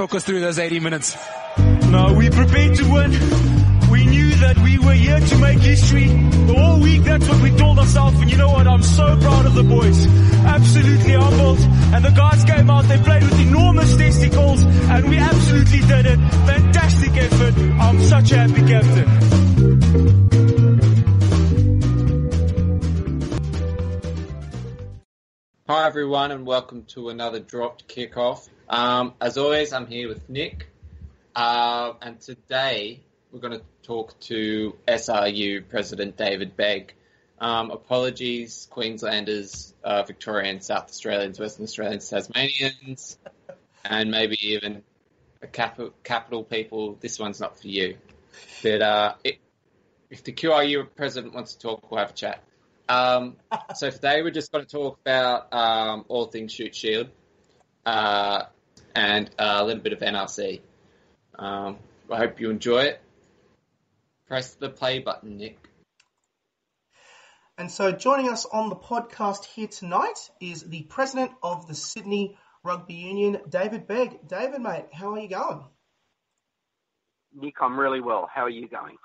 talk us through those 80 minutes. No, we prepared to win. We knew that we were here to make history. The whole week, that's what we told ourselves. And you know what? I'm so proud of the boys. Absolutely humbled. And the guys came out. They played with enormous testicles. And we absolutely did it. Fantastic effort. I'm such a happy captain. Hi everyone and welcome to another Dropped Kickoff. As always, I'm here with Nick, and today we're going to talk to SRU President David Begg. Apologies, Queenslanders, Victorians, South Australians, Western Australians, Tasmanians, and maybe even a capital people. This one's not for you. But if the QRU President wants to talk, we'll have a chat. So today we're just going to talk about all things Shute Shield and a little bit of NRC. I hope you enjoy it. Press the play button, Nick. And so joining us on the podcast here tonight is the president of the Sydney Rugby Union, David Begg. David, mate, how are you going? Nick, I'm really well. How are you going?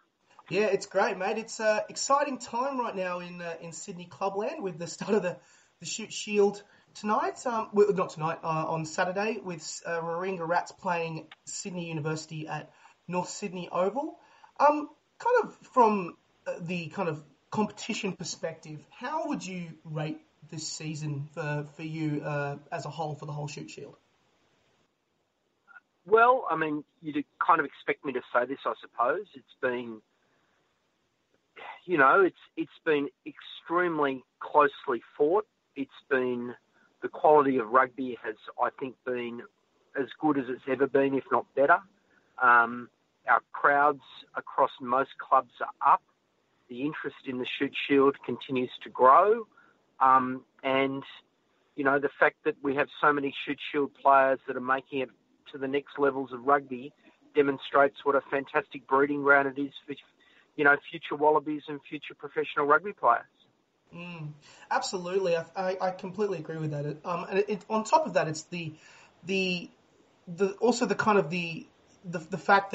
Yeah, it's great, mate. It's an exciting time right now in Sydney Clubland with the start of the Shute Shield tonight. On Saturday with Warringah Rats playing Sydney University at North Sydney Oval. Kind of from the kind of competition perspective, how would you rate this season for you as a whole, for the whole Shute Shield? Well, I mean, you'd kind of expect me to say this, I suppose. It's been... You know, it's been extremely closely fought. It's been, the quality of rugby has, I think, been as good as it's ever been, if not better. Our crowds across most clubs are up. The interest in the Shute Shield continues to grow. And, you know, the fact that we have so many Shute Shield players that are making it to the next levels of rugby demonstrates what a fantastic breeding ground it is for, you know, future Wallabies and future professional rugby players. Absolutely. I completely agree with that. And on top of that, it's the fact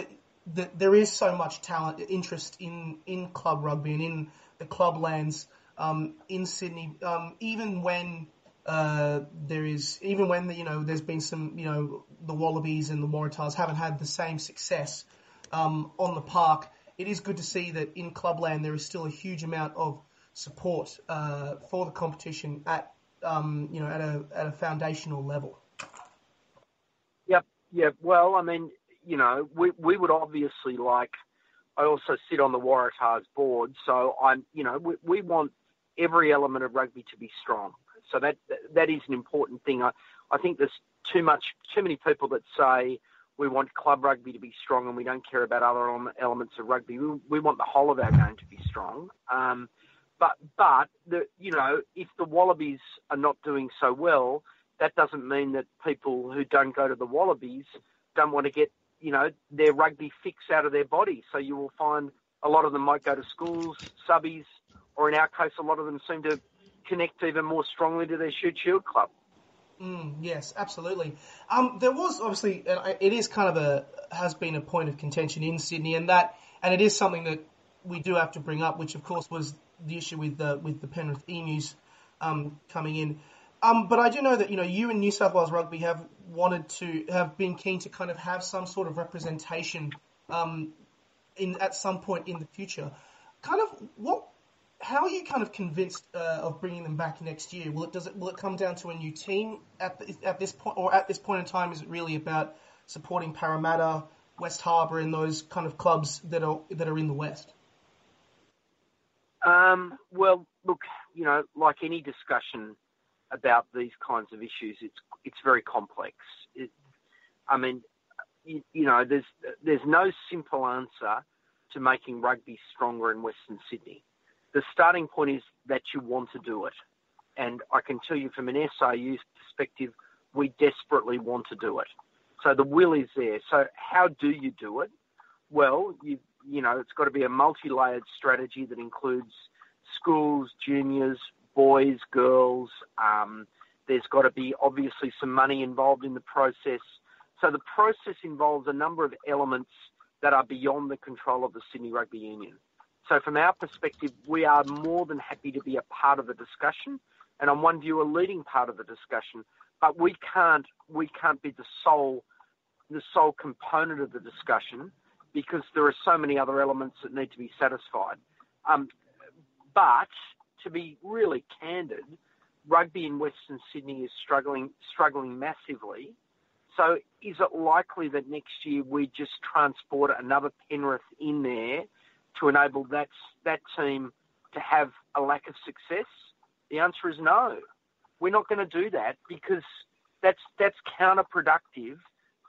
that there is so much talent, interest in club rugby and in the clublands in Sydney, even when there's been some, you know, the Wallabies and the Waratahs haven't had the same success on the park. It is good to see that in Clubland there is still a huge amount of support for the competition at a foundational level. Yep. Well, I mean, you know, we would obviously like. I also sit on the Waratahs board, so I'm. You know, we want every element of rugby to be strong. So that is an important thing. I think there's too many people that say. We want club rugby to be strong and we don't care about other elements of rugby. We want the whole of our game to be strong. But if the Wallabies are not doing so well, that doesn't mean that people who don't go to the Wallabies don't want to get, you know, their rugby fix out of their body. So you will find a lot of them might go to schools, subbies, or in our case, a lot of them seem to connect even more strongly to their Shute Shield club. Yes, absolutely. There was obviously, and it is kind of has been a point of contention in Sydney, and it is something that we do have to bring up, which of course was the issue with the Penrith Emus coming in. But I do know that, you know, you and New South Wales Rugby have been keen to kind of have some sort of representation at some point in the future. How are you kind of convinced of bringing them back next year? Will it come down to a new team at this point in time? Is it really about supporting Parramatta, West Harbour, and those kind of clubs that are in the West? Well, look, you know, like any discussion about these kinds of issues, it's very complex. There's no simple answer to making rugby stronger in Western Sydney. The starting point is that you want to do it. And I can tell you from an SRU perspective, we desperately want to do it. So the will is there. So how do you do it? Well, you know, it's got to be a multi-layered strategy that includes schools, juniors, boys, girls. There's got to be obviously some money involved in the process. So the process involves a number of elements that are beyond the control of the Sydney Rugby Union. So from our perspective, we are more than happy to be a part of the discussion, and on one view, a leading part of the discussion. But we can't be the sole component of the discussion, because there are so many other elements that need to be satisfied. But to be really candid, rugby in Western Sydney is struggling massively. So is it likely that next year we just transport another Penrith in there to enable that team to have a lack of success? The answer is no. We're not going to do that, because that's counterproductive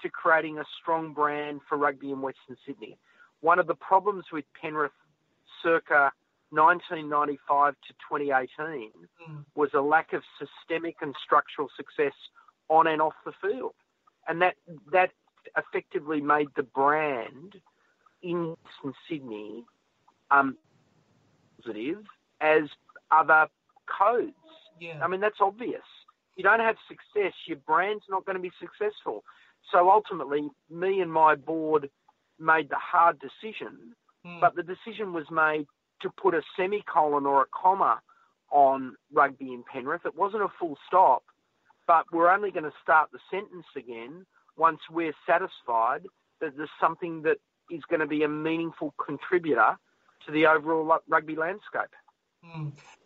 to creating a strong brand for rugby in Western Sydney. One of the problems with Penrith circa 1995 to 2018 was a lack of systemic and structural success on and off the field. And that effectively made the brand in Western Sydney positive as other codes. Yeah. I mean, that's obvious. You don't have success, your brand's not going to be successful. So ultimately, me and my board made the hard decision, but the decision was made to put a semicolon or a comma on rugby in Penrith. It wasn't a full stop, but we're only going to start the sentence again once we're satisfied that there's something that is going to be a meaningful contributor to the overall rugby landscape.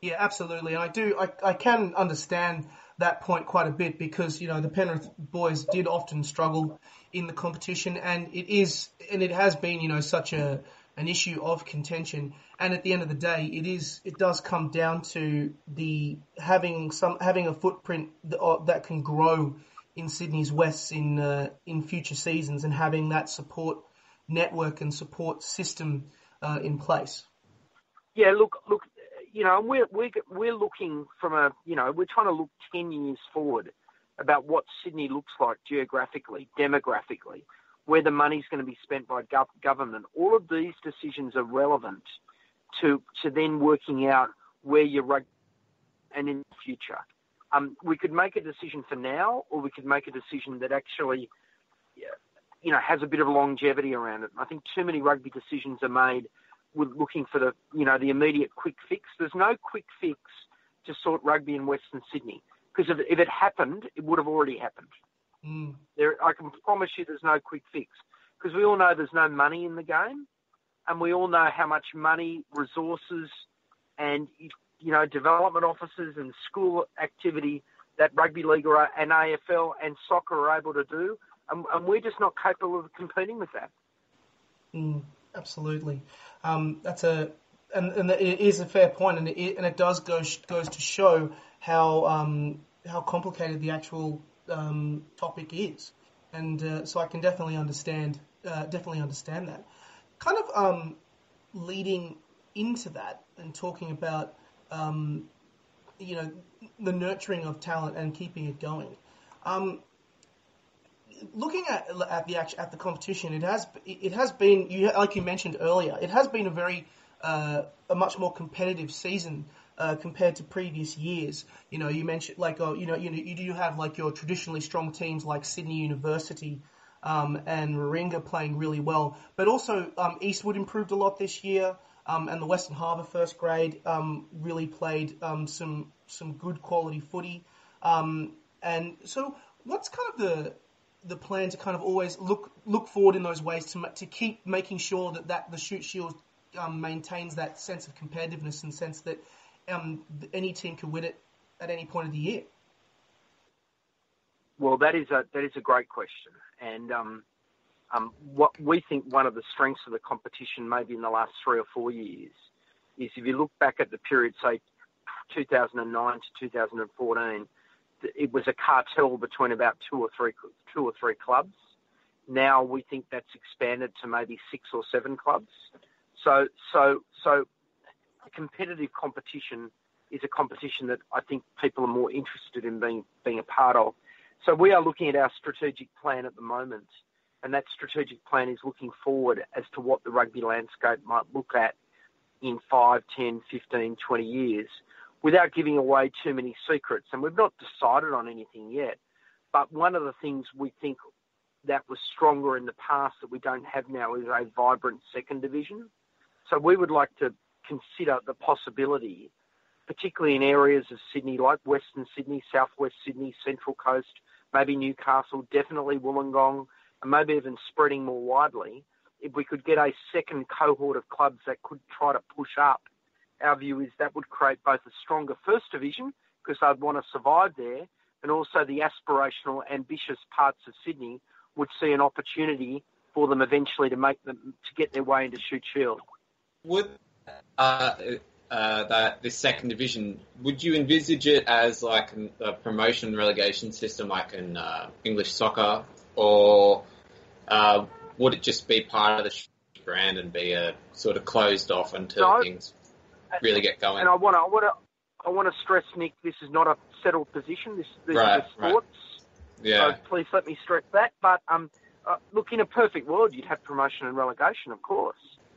Yeah, absolutely. And I can understand that point quite a bit, because, you know, the Penrith boys did often struggle in the competition, and it has been, you know, such an issue of contention. And at the end of the day, it does come down to the having a footprint that can grow in Sydney's Wests in future seasons, and having that support network and support system in place. Yeah, look, you know, we're looking from a, you know, we're trying to look 10 years forward about what Sydney looks like geographically, demographically, where the money's going to be spent by government. All of these decisions are relevant to then working out where you're and in the future. We could make a decision for now, or we could make a decision that actually, you know, has a bit of longevity around it. I think too many rugby decisions are made with looking for the, you know, the immediate quick fix. There's no quick fix to sort rugby in Western Sydney, because if it happened, it would have already happened. There, I can promise you there's no quick fix, because we all know there's no money in the game, and we all know how much money, resources, and, you know, development offices and school activity that rugby league and AFL and soccer are able to do, and we're just not capable of competing with that. Absolutely. That's it is a fair point, and it goes to show how complicated the actual topic is, and so I can definitely understand that. Kind of leading into that and talking about you know, the nurturing of talent and keeping it going. Looking at the competition, it has been like you mentioned earlier, it has been a much more competitive season. Compared to previous years. You know, you mentioned you do have like your traditionally strong teams like Sydney University and Warringah playing really well, but also Eastwood improved a lot this year, and the Western Harbour first grade really played some good quality footy. And so, what's kind of the plan to kind of always look forward in those ways to keep making sure that the Shute Shield maintains that sense of competitiveness and sense that any team can win it at any point of the year? Well, that is a great question, and what we think one of the strengths of the competition, maybe in the last 3 or 4 years, is if you look back at the period, say 2009 to 2014, it was a cartel between about two or three clubs. Now we think that's expanded to maybe 6 or 7 clubs. So. A competitive competition is a competition that I think people are more interested in being a part of. So we are looking at our strategic plan at the moment, and that strategic plan is looking forward as to what the rugby landscape might look at in 5, 10, 15, 20 years without giving away too many secrets. And we've not decided on anything yet, but one of the things we think that was stronger in the past that we don't have now is a vibrant second division. So we would like to consider the possibility, particularly in areas of Sydney like Western Sydney, Southwest Sydney, Central Coast, maybe Newcastle, definitely Wollongong, and maybe even spreading more widely, if we could get a second cohort of clubs that could try to push up, our view is that would create both a stronger first division, because they'd want to survive there, and also the aspirational, ambitious parts of Sydney would see an opportunity for them eventually to get their way into Shute Shield. Would this second division, would you envisage it as like a promotion and relegation system like in English soccer, or would it just be part of the brand and be a sort of closed off until things really get going? And I want to stress, Nick, this is not a settled position. This is sports. Right. Yeah. So please let me stress that. But look, in a perfect world, you'd have promotion and relegation, of course.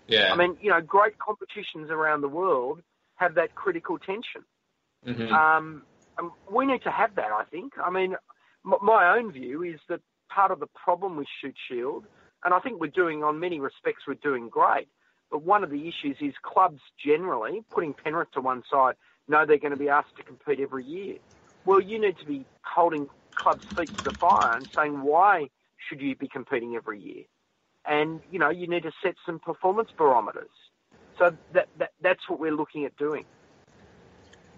Yeah. I mean, you know, great competitions around the world have that critical tension. Mm-hmm. We need to have that, I think. I mean, my own view is that part of the problem with Shute Shield, and I think on many respects, we're doing great. But one of the issues is clubs generally, putting Penrith to one side, know they're going to be asked to compete every year. Well, you need to be holding clubs' feet to the fire and saying, why should you be competing every year? And, you know, you need to set some performance barometers. So that's what we're looking at doing.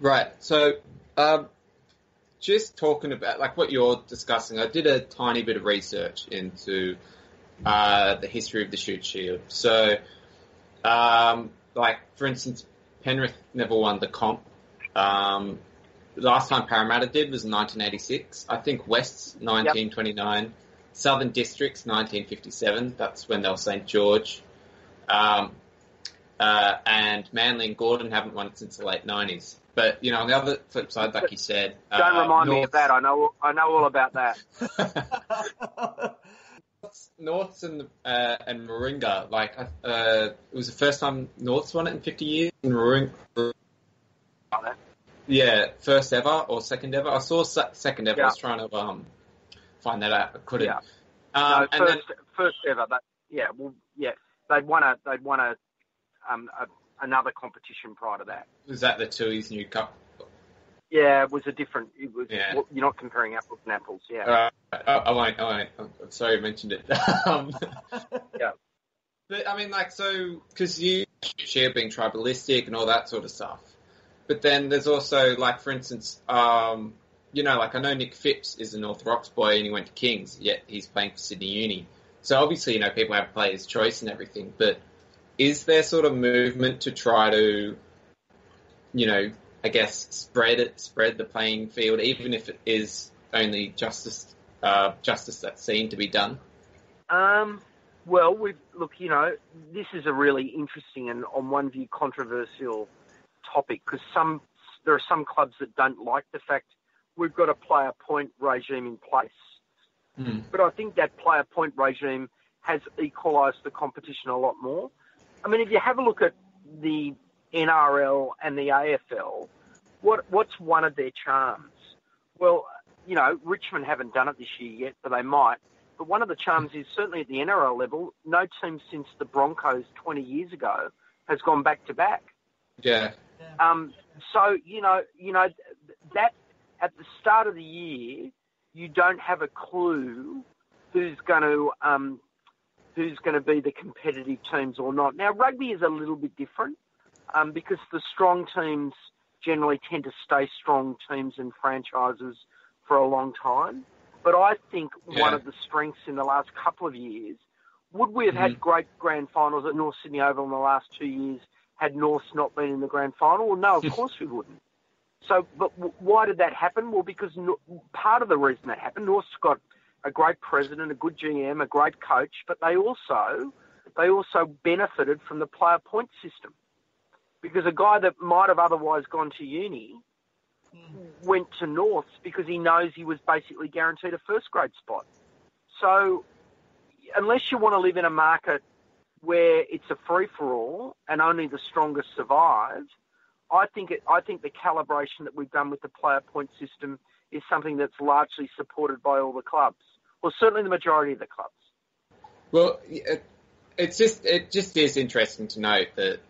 Right. So just talking about, like, what you're discussing, I did a tiny bit of research into the history of the Shute Shield. So, like, for instance, Penrith never won the comp. The last time Parramatta did was 1986. I think West's 1929. Yep. Southern Districts 1957. That's when they were St. George. And Manly and Gordon haven't won it since the late 90s. But, you know, on the other flip side, like you said... Don't remind me of that. I know all about that. Norths and Moringa, like, it was the first time Norths won it in 50 years. In Moringa. Yeah, first ever or second ever. I saw second ever. Yeah. I was trying to find that out. I couldn't. Yeah. No, first ever. But yeah, well, yeah. They'd won a another competition prior to that. Was that the Tui's New Cup? Yeah, it was a different. It was. Yeah. Well, you're not comparing apples and apples. Yeah. I won't. I'm sorry I mentioned it. Yeah. But I mean, like, so because you share being tribalistic and all that sort of stuff, but then there's also, like, for instance, you know, like, I know Nick Phipps is a North Rocks boy and he went to Kings, yet he's playing for Sydney Uni. So obviously, you know, people have players' choice and everything, but is there sort of movement to try to, you know, I guess spread the playing field, even if it is only justice that's seen to be done? Well, look, you know, this is a really interesting and, on one view, controversial topic, because there are some clubs that don't like the fact we've got a player point regime in place. Mm. But I think that player point regime has equalised the competition a lot more. I mean, if you have a look at the NRL and the AFL, what's one of their charms? Well, you know, Richmond haven't done it this year yet, but they might. But one of the charms is, certainly at the NRL level, no team since the Broncos 20 years ago has gone back-to-back. Yeah. So, you know that at the start of the year, you don't have a clue who's going to be the competitive teams or not. Now, rugby is a little bit different because the strong teams generally tend to stay strong teams and franchises for a long time. But I think one of the strengths in the last couple of years, would we have had great grand finals at North Sydney Oval in the last 2 years had North not been in the grand final? Well, no, of course we wouldn't. So, but why did that happen? Well, because part of the reason that happened, North's got a great president, a good GM, a great coach, but they also benefited from the player point system, because a guy that might have otherwise gone to uni went to Norths because he knows he was basically guaranteed a first grade spot. So unless you want to live in a market where it's a free for all and only the strongest survive, I think the calibration that we've done with the player point system is something that's largely supported by all the clubs. or certainly the majority of the clubs? Well, it just is interesting to note that,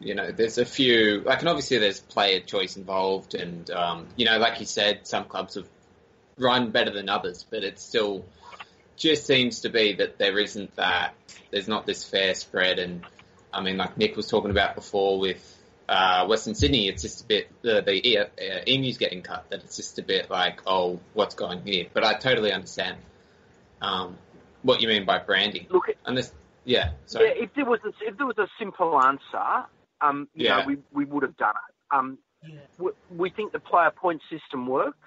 you know, there's a few, like, and obviously there's player choice involved and, you know, like you said, some clubs have run better than others, but it still just seems to be that there's not this fair spread. And I mean, like Nick was talking about before with Western Sydney, it's just a bit, the Emus getting cut, that it's just a bit like, oh, what's going here? But I totally understand what you mean by branding. Look, if there was a simple answer, you know, we would have done it. We think the player point system works.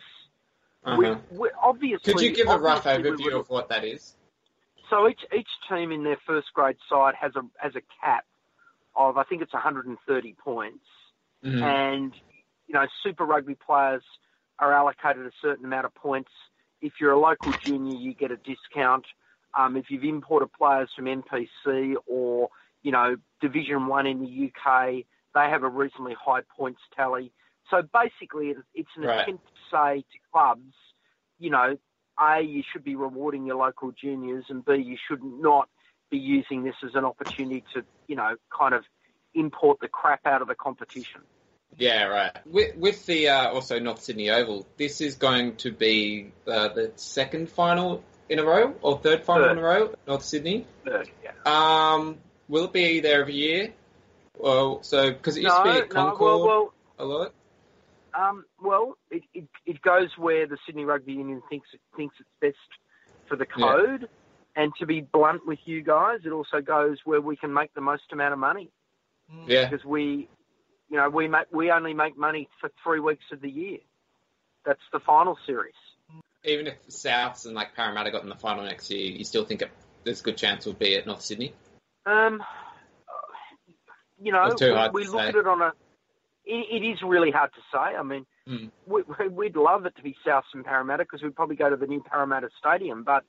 Uh-huh. Obviously, could you give a rough overview of what that is? So each team in their first grade side has a cap of, I think it's 130 points. Mm-hmm. And, you know, Super Rugby players are allocated a certain amount of points. If you're a local junior, you get a discount. If you've imported players from NPC or, you know, Division 1 in the UK, they have a reasonably high points tally. So basically, it's an attempt to say to clubs, you know, A, you should be rewarding your local juniors, and B, you should not be using this as an opportunity to, you know, kind of import the crap out of the competition. Yeah, right. With the also North Sydney Oval, this is going to be the second final in a row or third final in a row, North Sydney? Third, yeah. Will it be there every year? Well, so, because it used to be at Concord a lot. Well, it goes where the Sydney Rugby Union thinks it's best for the code. Yeah. And to be blunt with you guys, it also goes where we can make the most amount of money. Yeah. Because we only make money for 3 weeks of the year. That's the final series. Even if Souths and like Parramatta got in the final next year, you still think there's a good chance we'll be at North Sydney? You know, we look at it on a... It is really hard to say. I mean, we'd love it to be Souths and Parramatta because we'd probably go to the new Parramatta Stadium. But,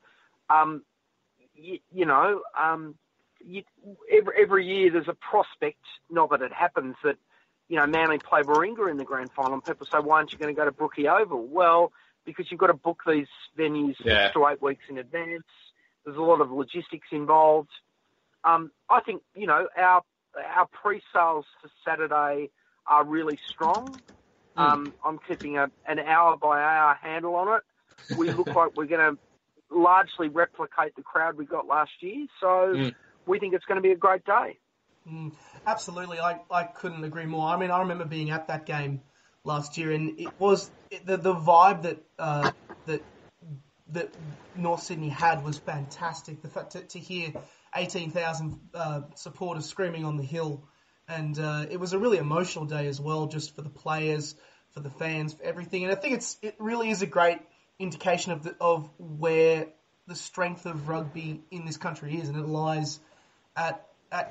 every year there's a prospect, not that it happens, that, you know, Manly play Warringah in the grand final and people say, why aren't you going to go to Brookie Oval? Well, because you've got to book these venues 6 to 8 weeks in advance. There's a lot of logistics involved. I think, you know, our pre-sales for Saturday are really strong. I'm keeping an hour-by-hour handle on it. We look like we're going to largely replicate the crowd we got last year, so we think it's going to be a great day. Absolutely. I couldn't agree more. I mean, I remember being at that game last year, and it was the vibe that North Sydney had was fantastic. The fact to hear 18,000 supporters screaming on the hill. And it was a really emotional day as well, just for the players, for the fans, for everything. And I think it really is a great indication of where the strength of rugby in this country is, and it lies at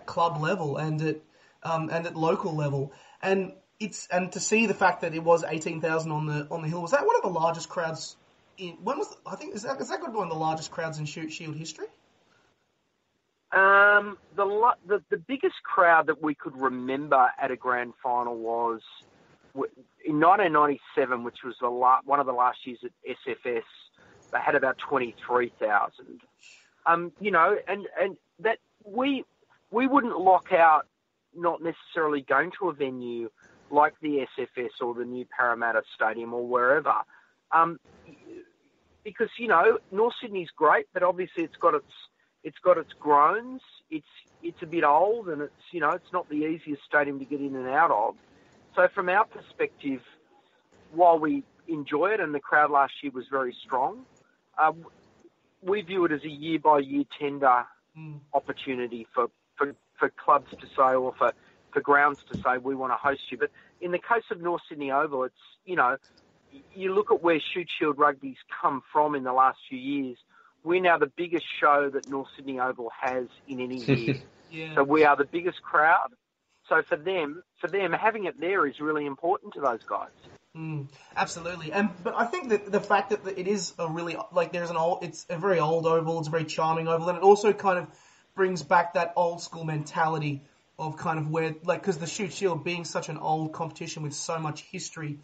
club level and at local level. And to see the fact that it was 18,000 on the hill, was that one of the largest crowds? Is that going to be one of the largest crowds in Shute Shield history? The biggest crowd that we could remember at a grand final was in 1997, which was one of the last years at SFS. They had about 23,000. You know, and that we wouldn't lock out not necessarily going to a venue like the SFS or the new Parramatta Stadium or wherever, because you know North Sydney's great, but obviously it's got its groans. It's a bit old, and it's, you know, it's not the easiest stadium to get in and out of. So from our perspective, while we enjoy it, and the crowd last year was very strong, we view it as a year-by-year tender opportunity for clubs to say, or for grounds to say, we want to host you. But in the case of North Sydney Oval, it's, you know, you look at where Shute Shield Rugby's come from in the last few years. We're now the biggest show that North Sydney Oval has in any year. Yeah. So we are the biggest crowd. So for them, having it there is really important to those guys. Absolutely. But I think that the fact that it is a really, like, it's a very old oval, it's a very charming oval, and it also kind of brings back that old school mentality of kind of where, like, because the Shute Shield being such an old competition with so much history,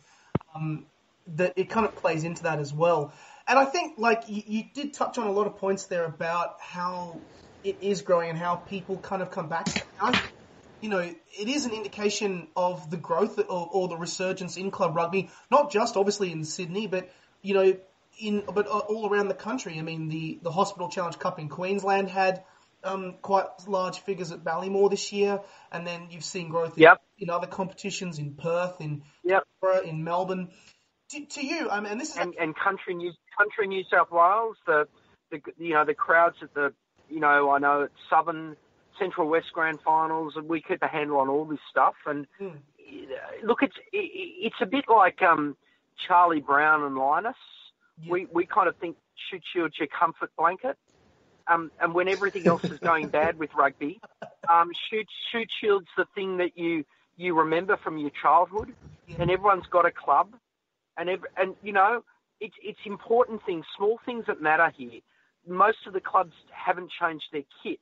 that it kind of plays into that as well. And I think, like, you did touch on a lot of points there about how it is growing and how people kind of come back. You know, it is an indication of the growth or the resurgence in club rugby, not just obviously in Sydney, but, you know, but all around the country. I mean, the Hospital Challenge Cup in Queensland had quite large figures at Ballymore this year, and then you've seen growth in other competitions in Perth, in Canberra, in Melbourne. To you, I mean, this is and country New South Wales, the you know, the crowds at the, you know, I know at Southern, Central West Grand Finals, and we keep a handle on all this stuff. And look, it's a bit like Charlie Brown and Linus. Yeah. We kind of think Shute Shield your comfort blanket, and when everything else is going bad with rugby, Shute Shield's the thing that you remember from your childhood, and everyone's got a club. And you know, it's important things, small things that matter here. Most of the clubs haven't changed their kit.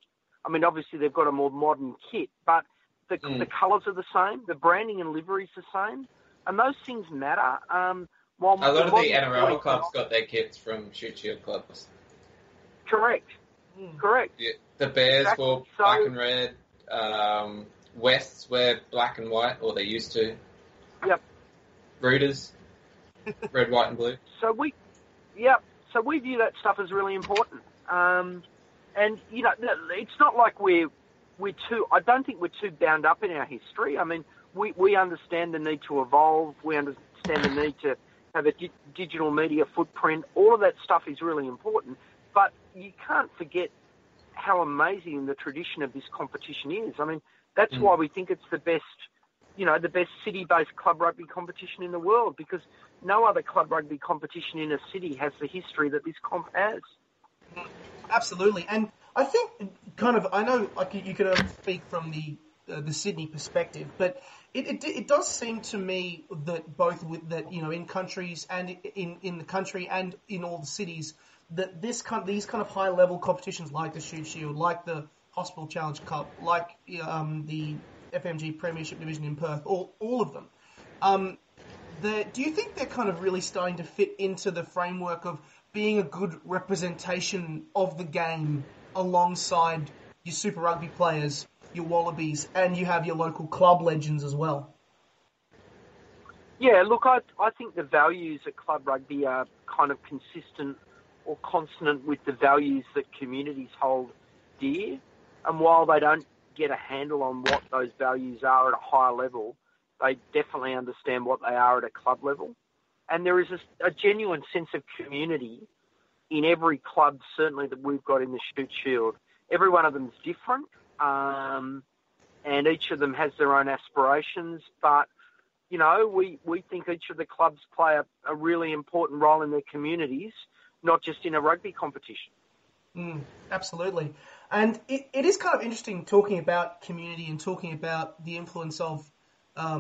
I mean, obviously they've got a more modern kit, but the colours are the same, the branding and livery's the same, and those things matter. While a lot of the NRL clubs got their kits from Shute Shield clubs. Correct. Yeah, the Bears were black and red. Wests were black and white, or they used to. Yep. Rooters. Red, white, and blue. So we view that stuff as really important. And you know, it's not like we're too. I don't think we're too bound up in our history. I mean, we understand the need to evolve. We understand the need to have a digital media footprint. All of that stuff is really important. But you can't forget how amazing the tradition of this competition is. I mean, that's why we think it's the best. You know, the best city-based club rugby competition in the world, because no other club rugby competition in a city has the history that this comp has. Absolutely. And I think kind of, I know like you could only speak from the Sydney perspective, but it does seem to me that both with that, you know, in countries and in the country and in all the cities, that these kind of high-level competitions like the Shute Shield, like the Hospital Challenge Cup, like the FMG Premiership Division in Perth, all of them. Do you think they're kind of really starting to fit into the framework of being a good representation of the game alongside your Super Rugby players, your Wallabies, and you have your local club legends as well? Yeah, look, I think the values at club rugby are kind of consistent or consonant with the values that communities hold dear. And while they don't get a handle on what those values are at a higher level, they definitely understand what they are at a club level. And there is a genuine sense of community in every club, certainly, that we've got in the Shute Shield. Every one of them is different, and each of them has their own aspirations. But, you know, we think each of the clubs play a really important role in their communities, not just in a rugby competition. Absolutely. And it is kind of interesting talking about community and talking about the influence of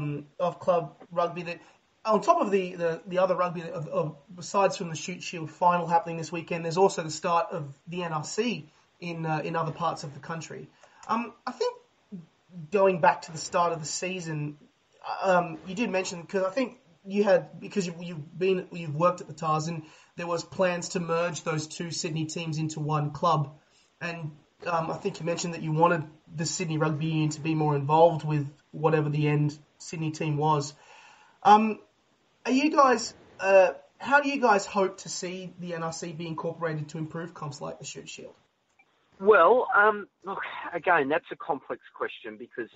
club rugby, that on top of the other rugby, besides from the Shute Shield final happening this weekend, there's also the start of the NRC in other parts of the country. I think going back to the start of the season, you did mention, because I think you had, because you've worked at the TARS, and there was plans to merge those two Sydney teams into one club. And I think you mentioned that you wanted the Sydney Rugby Union to be more involved with whatever the end Sydney team was. Are you guys? How do you guys hope to see the NRC be incorporated to improve comps like the Shute Shield? Well, look, again, that's a complex question, because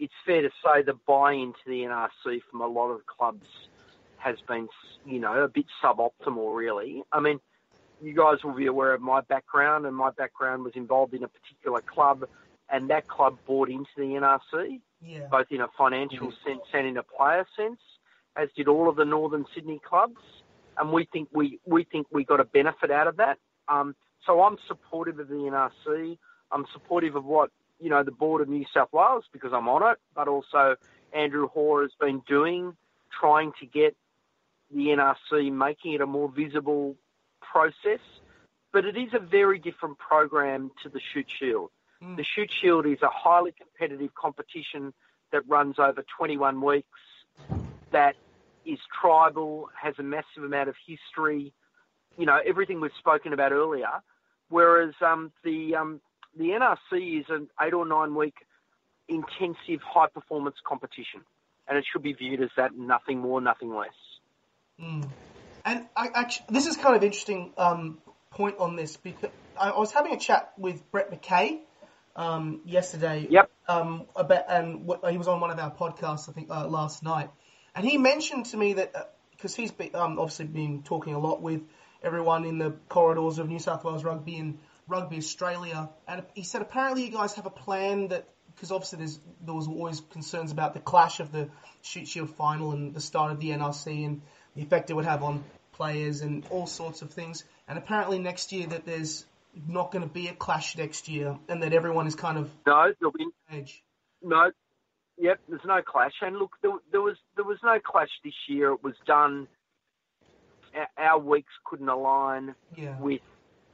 it's fair to say the buy-in to the NRC from a lot of clubs has been, you know, a bit suboptimal, really. I mean, you guys will be aware of my background, and my background was involved in a particular club, and that club bought into the NRC, both in a financial sense and in a player sense, as did all of the Northern Sydney clubs. And we think we got a benefit out of that. So I'm supportive of the NRC. I'm supportive of what, you know, the Board of New South Wales, because I'm on it, but also Andrew Hoare has been doing, trying to get the NRC, making it a more visible process, but it is a very different program to the Shute Shield. The Shute Shield is a highly competitive competition that runs over 21 weeks, that is tribal, has a massive amount of history. you know, everything we've spoken about earlier. Whereas the NRC is an 8 or 9 week intensive high performance competition, and it should be viewed as that, nothing more, nothing less. Mm. And I, actually, this is kind of interesting point on this, because I was having a chat with Brett McKay yesterday. Yep. About, and he was on one of our podcasts, I think, last night, and he mentioned to me that because he's been, obviously been talking a lot with everyone in the corridors of New South Wales Rugby and Rugby Australia, and he said apparently you guys have a plan that, because obviously there was always concerns about the clash of the Shute Shield final and the start of the NRC and the effect it would have on players and all sorts of things. And apparently next year that there's not going to be a clash next year, and that everyone is kind of... No, there'll be... No, yep, there's no clash. And look, there was no clash this year. It was done... Our weeks couldn't align with...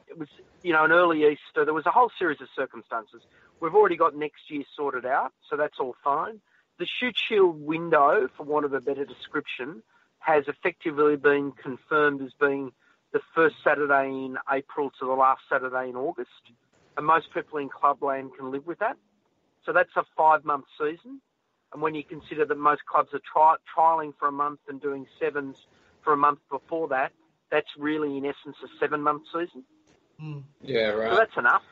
It was, you know, an early Easter. There was a whole series of circumstances. We've already got next year sorted out, so that's all fine. The Shute Shield window, for want of a better description, has effectively been confirmed as being the first Saturday in April to the last Saturday in August. And most people in clubland can live with that. So that's a 5-month season. And when you consider that most clubs are trialling for a month and doing sevens for a month before that, that's really in essence a 7-month season. Mm. Yeah, right. So that's enough.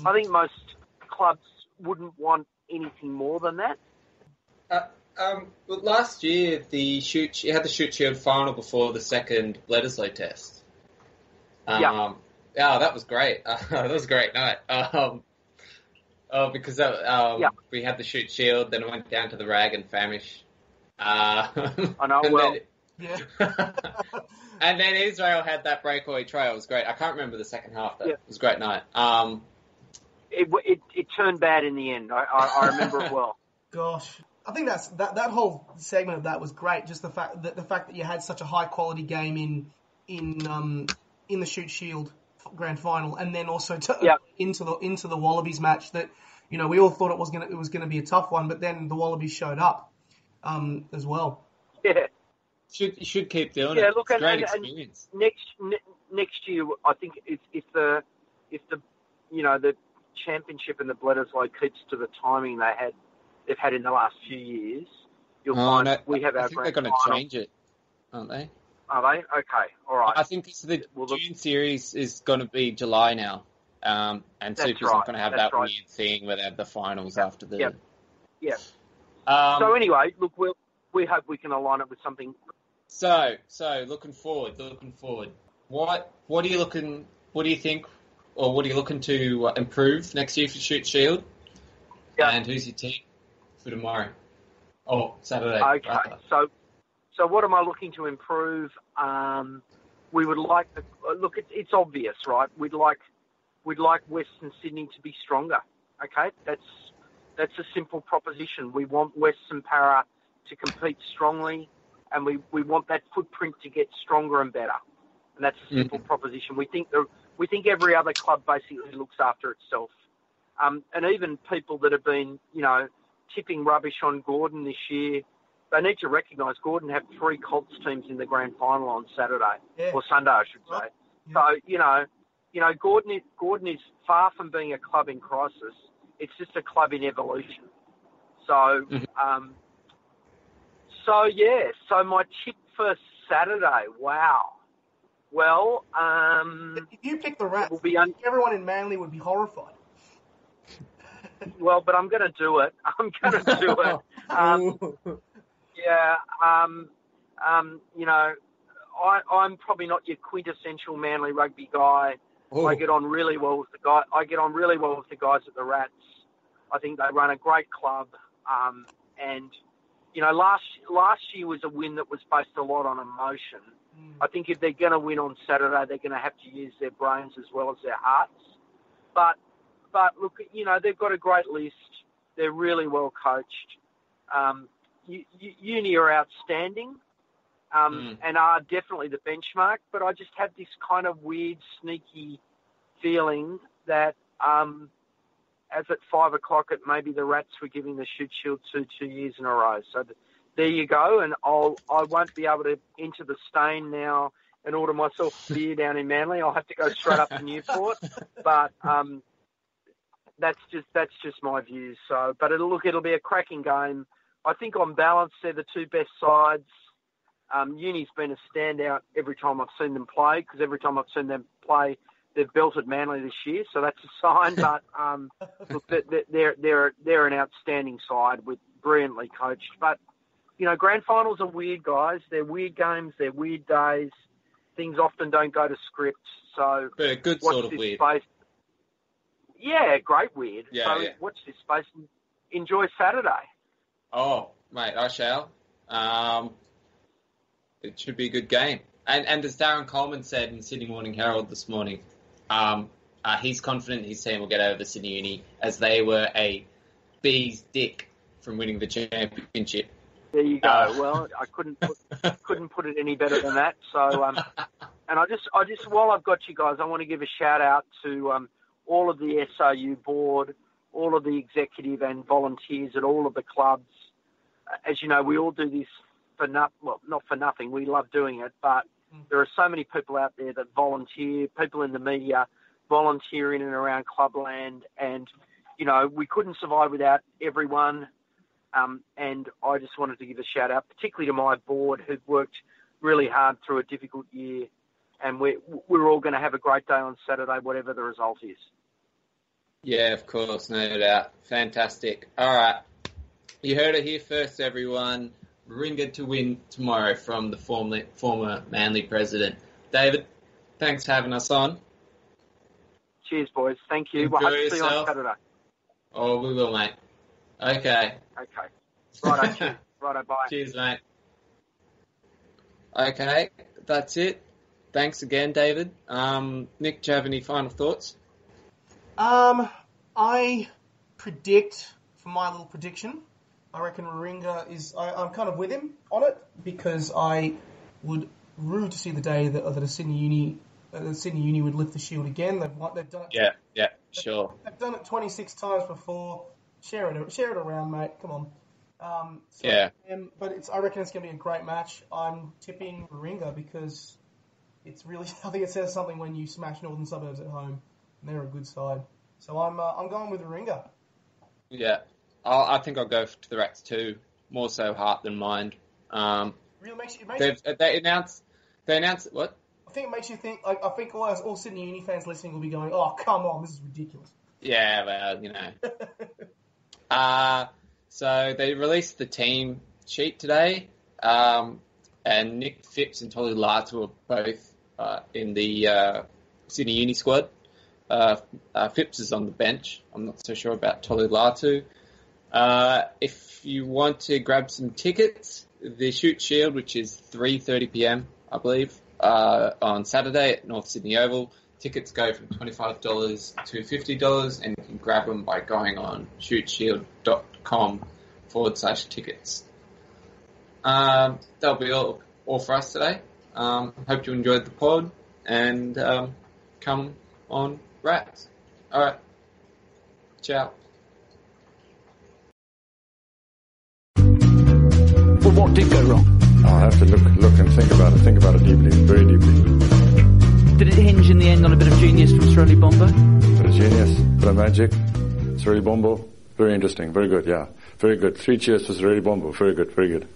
Mm. I think most clubs wouldn't want anything more than that. Well, last year you had the Shute Shield final before the second Bledisloe test. Yeah, that was great. That was a great night. Because we had the Shute Shield, then it went down to the Rag and Famish. I know. Well. Yeah. And then Israel had that breakaway trail. It was great. I can't remember the second half, though. Yeah. It was a great night. It turned bad in the end. I remember it well. Gosh. I think that's that whole segment of that was great. Just the fact that you had such a high quality game in the Shute Shield grand final, and then also into the Wallabies match that, you know, we all thought it was gonna be a tough one, but then the Wallabies showed up as well. Yeah. You should keep doing it. Yeah, look, it's a great experience. Next year, I think if the you know, the championship and the Bledisloe keeps to the timing they've had in the last few years, you'll find we have our grand final. I think they're going to change it, aren't they? Are they? Okay, all right. I think the June series is going to be July now, and Super's not going to have that weird thing where they have the finals after the... Yeah. So anyway, look, we hope we can align it with something. So looking forward. What do you think, or what are you looking to improve next year for Shute Shield? Yeah. And who's your team for tomorrow? Oh, Saturday. Okay. Rather. So what am I looking to improve? We would like to look. It's obvious, right? We'd like Western Sydney to be stronger. Okay, that's a simple proposition. We want Western Para to compete strongly, and we want that footprint to get stronger and better. And that's a simple proposition. We think every other club basically looks after itself. And even people that have been, you know, tipping rubbish on Gordon this year, they need to recognise Gordon had 3 Colts teams in the grand final on Saturday, or Sunday, I should say. Yeah. So, you know, Gordon is far from being a club in crisis. It's just a club in evolution. So, so my tip for Saturday, wow. Well, if you pick the Rats, everyone in Manly would be horrified. Well, but I'm going to do it. You know, I'm probably not your quintessential Manly rugby guy. Ooh. I get on really well with the guys at the Rats. I think they run a great club. And you know, last year was a win that was based a lot on emotion. Mm. I think if they're going to win on Saturday, they're going to have to use their brains as well as their hearts. But look, you know, they've got a great list. They're really well coached. Uni are outstanding, and are definitely the benchmark. But I just have this kind of weird, sneaky feeling that, as at 5:00, it maybe the Rats were giving the Shute Shield two years in a row. So there you go. And I won't be able to enter the stain now and order myself a beer down in Manly. I'll have to go straight up to Newport. But that's just my views. So, but it'll be a cracking game. I think on balance, they're the two best sides. Uni's been a standout every time I've seen them play, because every time I've seen them play, they've belted Manly this year, so that's a sign. But look, they're an outstanding side, with brilliantly coached. But you know, grand finals are weird, guys. They're weird games. They're weird days. Things often don't go to script. So but a good sort of weird. Space. Yeah, great weird. Yeah, so yeah. Watch this space and enjoy Saturday. Oh, mate, I shall. It should be a good game. And as Darren Coleman said in Sydney Morning Herald this morning, he's confident his team will get over Sydney Uni, as they were a bee's dick from winning the championship. There you go. Well, I couldn't put it any better than that. So, and I just while I've got you guys, I want to give a shout out to all of the SRU board, all of the executive and volunteers at all of the clubs. As you know, we all do this not for nothing. We love doing it, but there are so many people out there that volunteer, people in the media volunteering in and around Clubland, and you know, we couldn't survive without everyone. And I just wanted to give a shout out, particularly to my board, who've worked really hard through a difficult year. And we're all going to have a great day on Saturday, whatever the result is. Yeah, of course, no doubt. Fantastic. All right. You heard it here first, everyone. Moringa to win tomorrow from the former Manly president. David, thanks for having us on. Cheers, boys. Thank you. Enjoy yourself. See you on Saturday. Oh, we will, mate. Okay. Righto, bye. Cheers, mate. Okay, that's it. Thanks again, David. Nick, do you have any final thoughts? I predict, for my little prediction, I reckon Moringa is... I'm kind of with him on it, because I would rue to see the day that Sydney Uni would lift the shield again. They've done it. Yeah, sure. They've done it 26 times before. Share it around, mate. Come on. But I reckon it's going to be a great match. I'm tipping Moringa, because it's really... I think it says something when you smash Northern Suburbs at home. And they're a good side. So I'm going with Moringa. Yeah. I think I'll go to the Rats too. More so heart than mind. Really makes you... They announced... What? I think it makes you think... Like, I think all Sydney Uni fans listening will be going, oh, come on, this is ridiculous. Yeah, well, you know... So they released the team sheet today, and Nick Phipps and Tolu Latu are both in the Sydney Uni squad. Phipps is on the bench. I'm not so sure about Tolu Latu. If you want to grab some tickets, the Shute Shield, which is 3:30pm, I believe, on Saturday at North Sydney Oval. Tickets go from $25 to $50, and you can grab them by going on shuteshield.com/tickets. That'll be all for us today. Hope you enjoyed the pod, and come on Rats. All right. Ciao. But what did go wrong? I'll have to look and think about it deeply, very deeply. Did it hinge in the end on a bit of genius from Sreli Bombo? A bit of genius, a bit of magic. Sreli Bombo, very interesting, very good, yeah. Very good. 3 cheers for Sreli Bombo, very good, very good.